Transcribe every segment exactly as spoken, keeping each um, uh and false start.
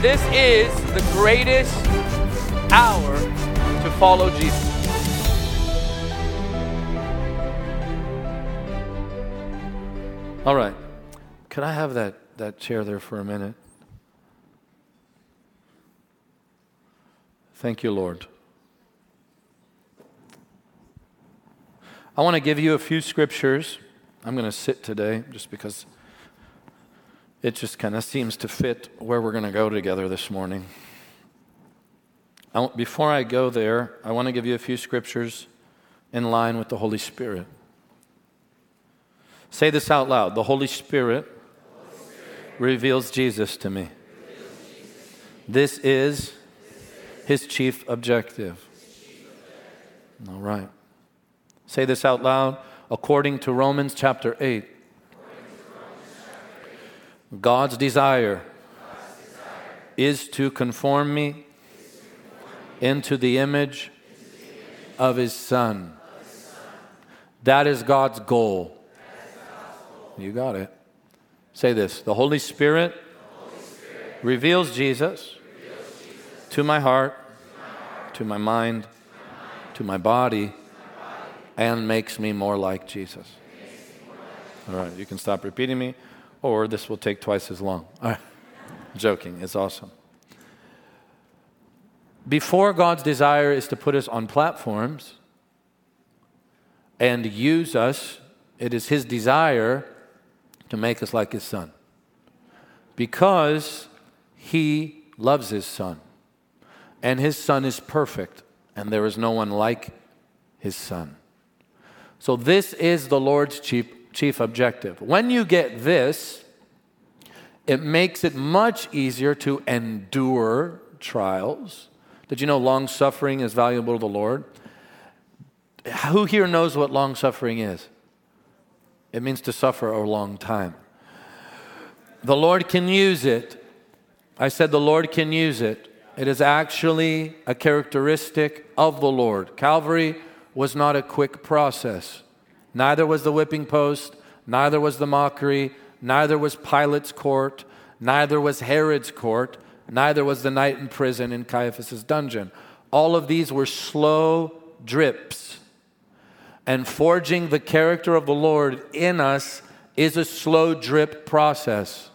This is the greatest hour to follow Jesus. All right. Could I have that, that chair there for a minute? Thank you, Lord. I want to give you a few scriptures. I'm going to sit today just because it just kind of seems to fit where we're going to go together this morning. I want, before I go there, I want to give you a few scriptures in line with the Holy Spirit. Say this out loud. The Holy Spirit, the Holy Spirit reveals Jesus to me. Reveals Jesus to me. This is, this is his chief objective. His chief objective. All right. Say this out loud. According to Romans chapter eight, God's desire, God's desire is to conform me, is to conform me into the image, into the image of, his Son. of His Son. That is God's goal. That is God's goal. You got it. Say this. The Holy Spirit, the Holy Spirit reveals Jesus, reveals Jesus to, my heart, to my heart, to my mind, to my, mind, to my body, to my body, and makes me more like Jesus. More like All right, you can stop repeating me. Or this will take twice as long. Joking, it's awesome. Before God's desire is to put us on platforms and use us, it is His desire to make us like His Son. Because He loves His Son. And His Son is perfect. And there is no one like His Son. So this is the Lord's chief Chief objective. When you get this, it makes it much easier to endure trials. Did you know long suffering is valuable to the Lord? Who here knows what long suffering is? It means to suffer a long time. The Lord can use it. I said the Lord can use it. It is actually a characteristic of the Lord. Calvary was not a quick process. Neither was the whipping post, neither was the mockery, neither was Pilate's court, neither was Herod's court, neither was the night in prison in Caiaphas' dungeon. All of these were slow drips. And forging the character of the Lord in us is a slow drip process.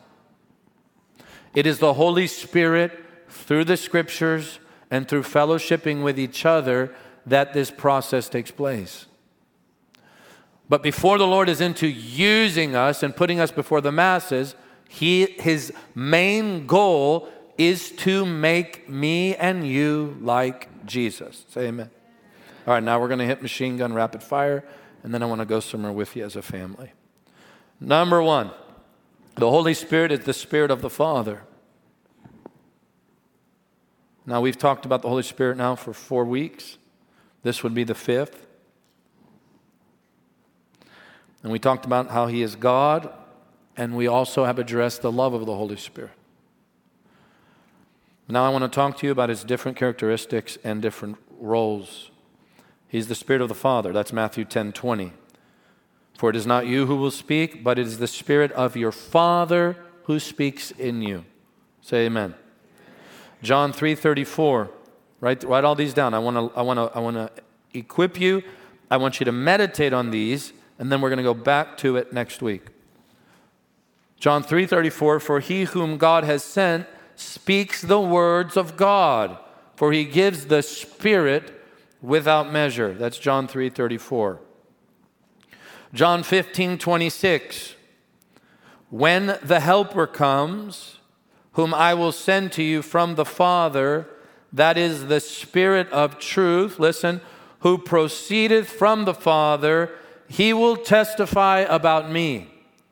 It is the Holy Spirit through the Scriptures and through fellowshipping with each other that this process takes place. But before the Lord is into using us and putting us before the masses, he, His main goal is to make me and you like Jesus. Say amen. All right, now we're going to hit machine gun rapid fire, and then I want to go somewhere with you as a family. Number one, the Holy Spirit is the Spirit of the Father. Now, we've talked about the Holy Spirit now for four weeks. This would be the fifth. And we talked about how He is God, and we also have addressed the love of the Holy Spirit. Now I want to talk to you about His different characteristics and different roles. He's the Spirit of the Father. That's Matthew ten twenty. For it is not you who will speak, but it is the Spirit of your Father who speaks in you. Say amen. John three thirty-four. Write, write all these down. I want to, I want to, I want to equip you. I want you to meditate on these. And then we're going to go back to it next week. John three thirty-four, for he whom God has sent speaks the words of God, for he gives the Spirit without measure. That's John three thirty-four. John fifteen twenty-six, when the Helper comes, whom I will send to you from the Father, that is the Spirit of truth, listen, who proceedeth from the Father, He will testify about me.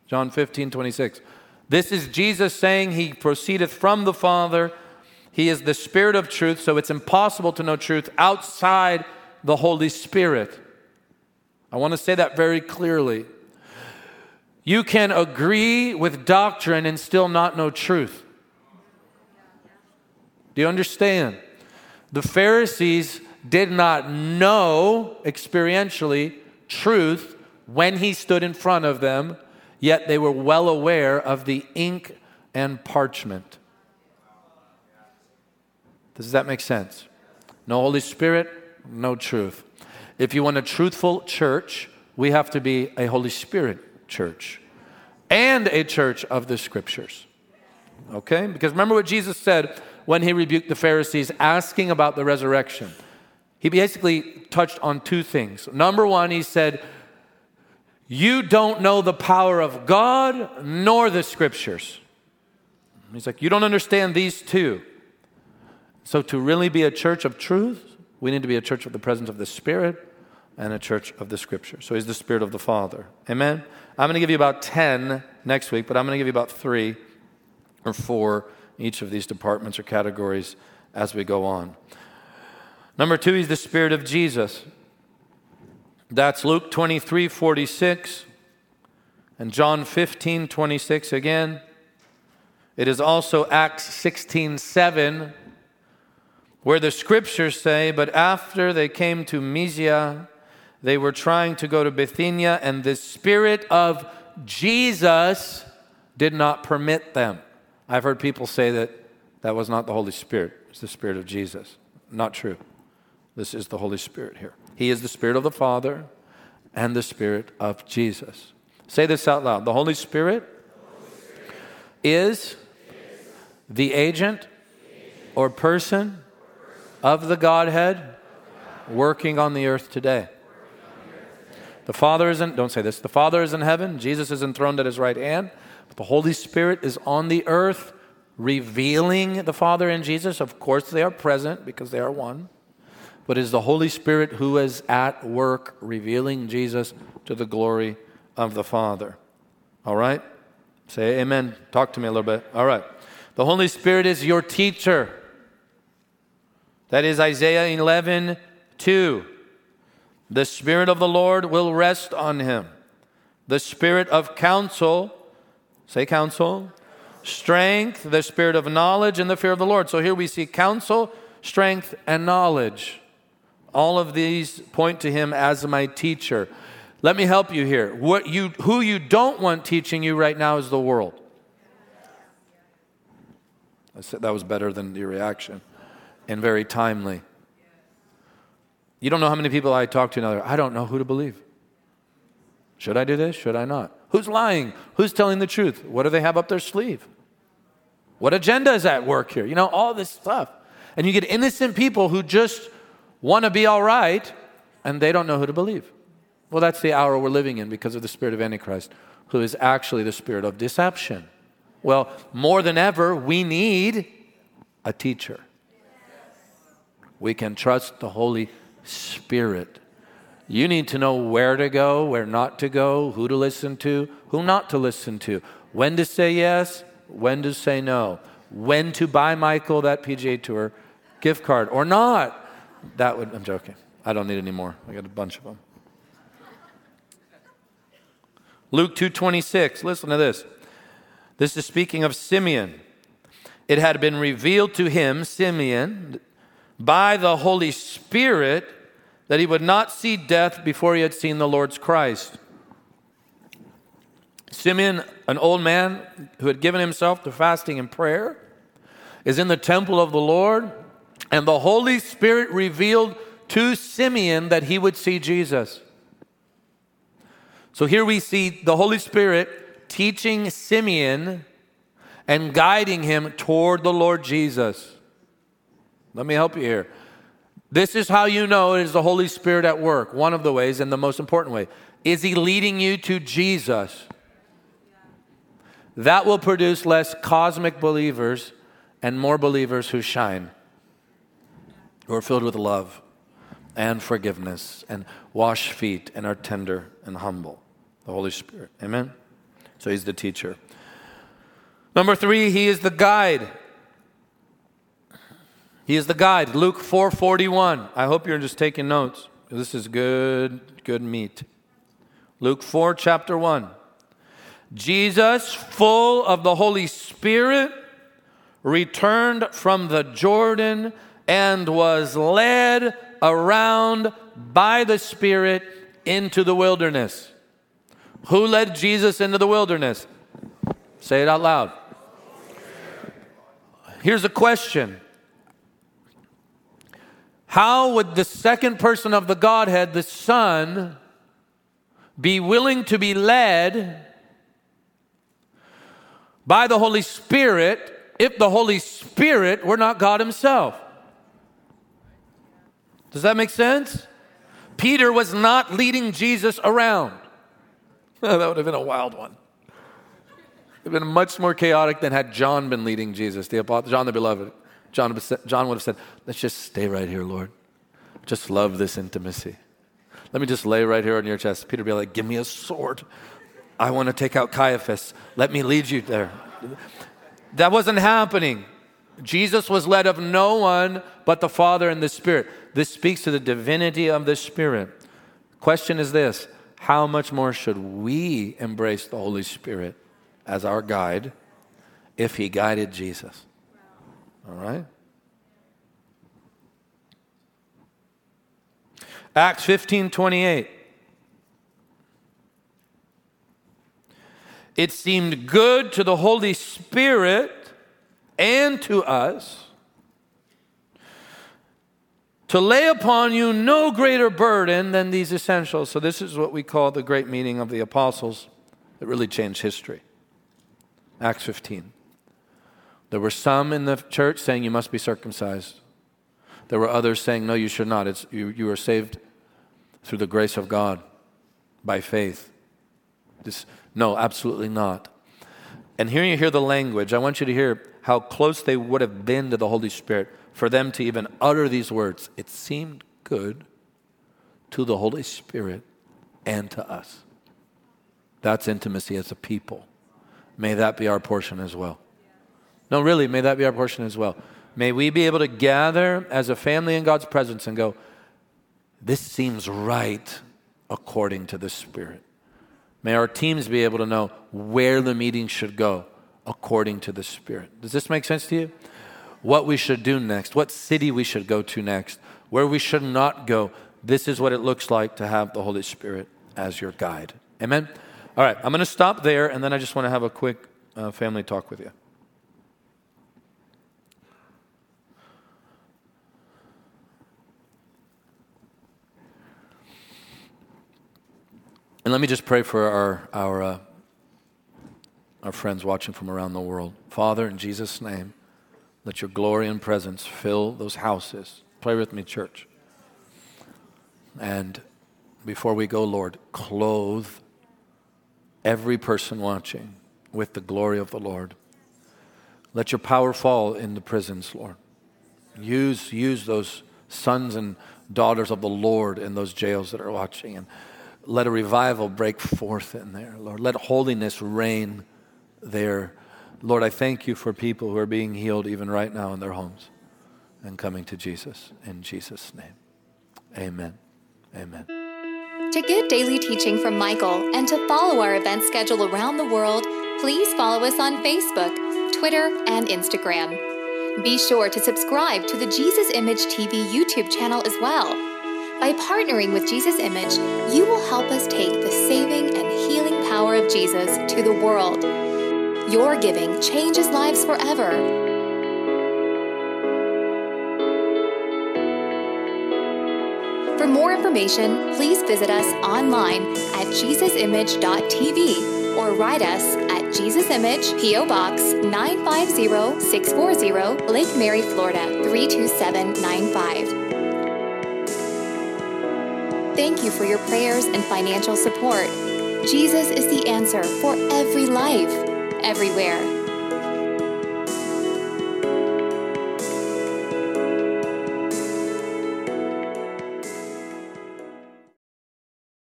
John fifteen twenty-six. This is Jesus saying He proceedeth from the Father. He is the Spirit of truth, so it's impossible to know truth outside the Holy Spirit. I want to say that very clearly. You can agree with doctrine and still not know truth. Do you understand? The Pharisees did not know experientially truth when He stood in front of them, yet they were well aware of the ink and parchment. Does that make sense? No Holy Spirit, no truth. If you want a truthful church, we have to be a Holy Spirit church and a church of the Scriptures. Okay? Because remember what Jesus said when he rebuked the Pharisees asking about the resurrection. He basically touched on two things. Number one, he said, you don't know the power of God nor the Scriptures. He's like, you don't understand these two. So to really be a church of truth, we need to be a church of the presence of the Spirit and a church of the Scripture. So he's the Spirit of the Father. Amen? I'm going to give you about ten next week, but I'm going to give you about three or four in each of these departments or categories as we go on. Number two, he's the Spirit of Jesus. That's Luke twenty-three forty-six and John fifteen twenty-six again. It is also Acts sixteen seven, where the Scriptures say, but after they came to Mysia, they were trying to go to Bithynia, and the Spirit of Jesus did not permit them. I've heard people say that that was not the Holy Spirit. It's the Spirit of Jesus. Not true. This is the Holy Spirit here. He is the Spirit of the Father and the Spirit of Jesus. Say this out loud. The Holy Spirit, the Holy Spirit is, is the agent, the agent or person of the Godhead working on the earth today. The Father is in, don't say this, the Father is in heaven, Jesus is enthroned at his right hand, but the Holy Spirit is on the earth revealing the Father and Jesus. Of course they are present because they are one, but it is the Holy Spirit who is at work revealing Jesus to the glory of the Father. All right? Say amen. Talk to me a little bit. All right. The Holy Spirit is your teacher. That is Isaiah eleven two. The Spirit of the Lord will rest on him. The Spirit of counsel, say counsel, strength, the Spirit of knowledge, and the fear of the Lord. So here we see counsel, strength, and knowledge. All of these point to him as my teacher. Let me help you here. What you, who you don't want teaching you right now is the world. I said that was better than your reaction. And very timely. You don't know how many people I talk to now. I don't know who to believe. Should I do this? Should I not? Who's lying? Who's telling the truth? What do they have up their sleeve? What agenda is at work here? You know, all this stuff. And you get innocent people who just want to be all right, and they don't know who to believe. Well, that's the hour we're living in because of the spirit of Antichrist, who is actually the spirit of deception. Well, more than ever, we need a teacher. We can trust the Holy Spirit. You need to know where to go, where not to go, who to listen to, who not to listen to, when to say yes, when to say no, when to buy Michael that P G A Tour gift card or not. That would, I'm joking. I don't need any more. I got a bunch of them. Luke two twenty-six, listen to this. This is speaking of Simeon. It had been revealed to him, Simeon, by the Holy Spirit that he would not see death before he had seen the Lord's Christ. Simeon, an old man who had given himself to fasting and prayer, is in the temple of the Lord, and the Holy Spirit revealed to Simeon that he would see Jesus. So here we see the Holy Spirit teaching Simeon and guiding him toward the Lord Jesus. Let me help you here. This is how you know it is the Holy Spirit at work. One of the ways, and the most important way, is he leading you to Jesus. That will produce less cosmic believers and more believers who shine, who are filled with love and forgiveness and wash feet and are tender and humble. The Holy Spirit. Amen? So he's the teacher. Number three, he is the guide. He is the guide. Luke four forty-one. I hope you're just taking notes. This is good, good meat. Luke four, chapter one. Jesus, full of the Holy Spirit, returned from the Jordan and was led around by the Spirit into the wilderness. Who led Jesus into the wilderness? Say it out loud. Here's a question. How would the second person of the Godhead, the Son, be willing to be led by the Holy Spirit if the Holy Spirit were not God Himself? Does that make sense? Peter was not leading Jesus around. That would have been a wild one. It would have been much more chaotic than had John been leading Jesus, the apostle, John the Beloved. John would have said, let's just stay right here, Lord. Just love this intimacy. Let me just lay right here on your chest. Peter would be like, give me a sword. I want to take out Caiaphas. Let me lead you there. That wasn't happening. Jesus was led of no one but the Father and the Spirit. This speaks to the divinity of the Spirit. Question is this: how much more should we embrace the Holy Spirit as our guide if He guided Jesus? All right? Acts fifteen twenty-eight. It seemed good to the Holy Spirit and to us to lay upon you no greater burden than these essentials. So this is what we call the great meeting of the apostles. It really changed history. Acts fifteen. There were some in the church saying you must be circumcised. There were others saying, no, you should not. It's, you, you are saved through the grace of God, by faith. This, no, absolutely not. And here you hear the language. I want you to hear how close they would have been to the Holy Spirit for them to even utter these words. It seemed good to the Holy Spirit and to us. That's intimacy as a people. May that be our portion as well. No, really, may that be our portion as well. May we be able to gather as a family in God's presence and go, this seems right according to the Spirit. May our teams be able to know where the meeting should go according to the Spirit. Does this make sense to you? What we should do next, what city we should go to next, where we should not go. This is what it looks like to have the Holy Spirit as your guide. Amen? All right, I'm going to stop there, and then I just want to have a quick uh, family talk with you. And let me just pray for our our uh, our friends watching from around the world. Father, in Jesus' name, let your glory and presence fill those houses. Pray with me, church. And before we go, Lord, clothe every person watching with the glory of the Lord. Let your power fall in the prisons, Lord. Use use those sons and daughters of the Lord in those jails that are watching, and let a revival break forth in there, Lord. Let holiness reign there. Lord, I thank you for people who are being healed even right now in their homes and coming to Jesus. In Jesus' name, amen. Amen. To get daily teaching from Michael and to follow our event schedule around the world, please follow us on Facebook, Twitter, and Instagram. Be sure to subscribe to the Jesus Image T V YouTube channel as well. By partnering with Jesus Image, you will help us take the saving and healing power of Jesus to the world. Your giving changes lives forever. For more information, please visit us online at jesus image dot t v or write us at Jesus Image, P O Box nine five zero six four zero, Lake Mary, Florida three two seven nine five. Thank you for your prayers and financial support. Jesus is the answer for every life, everywhere.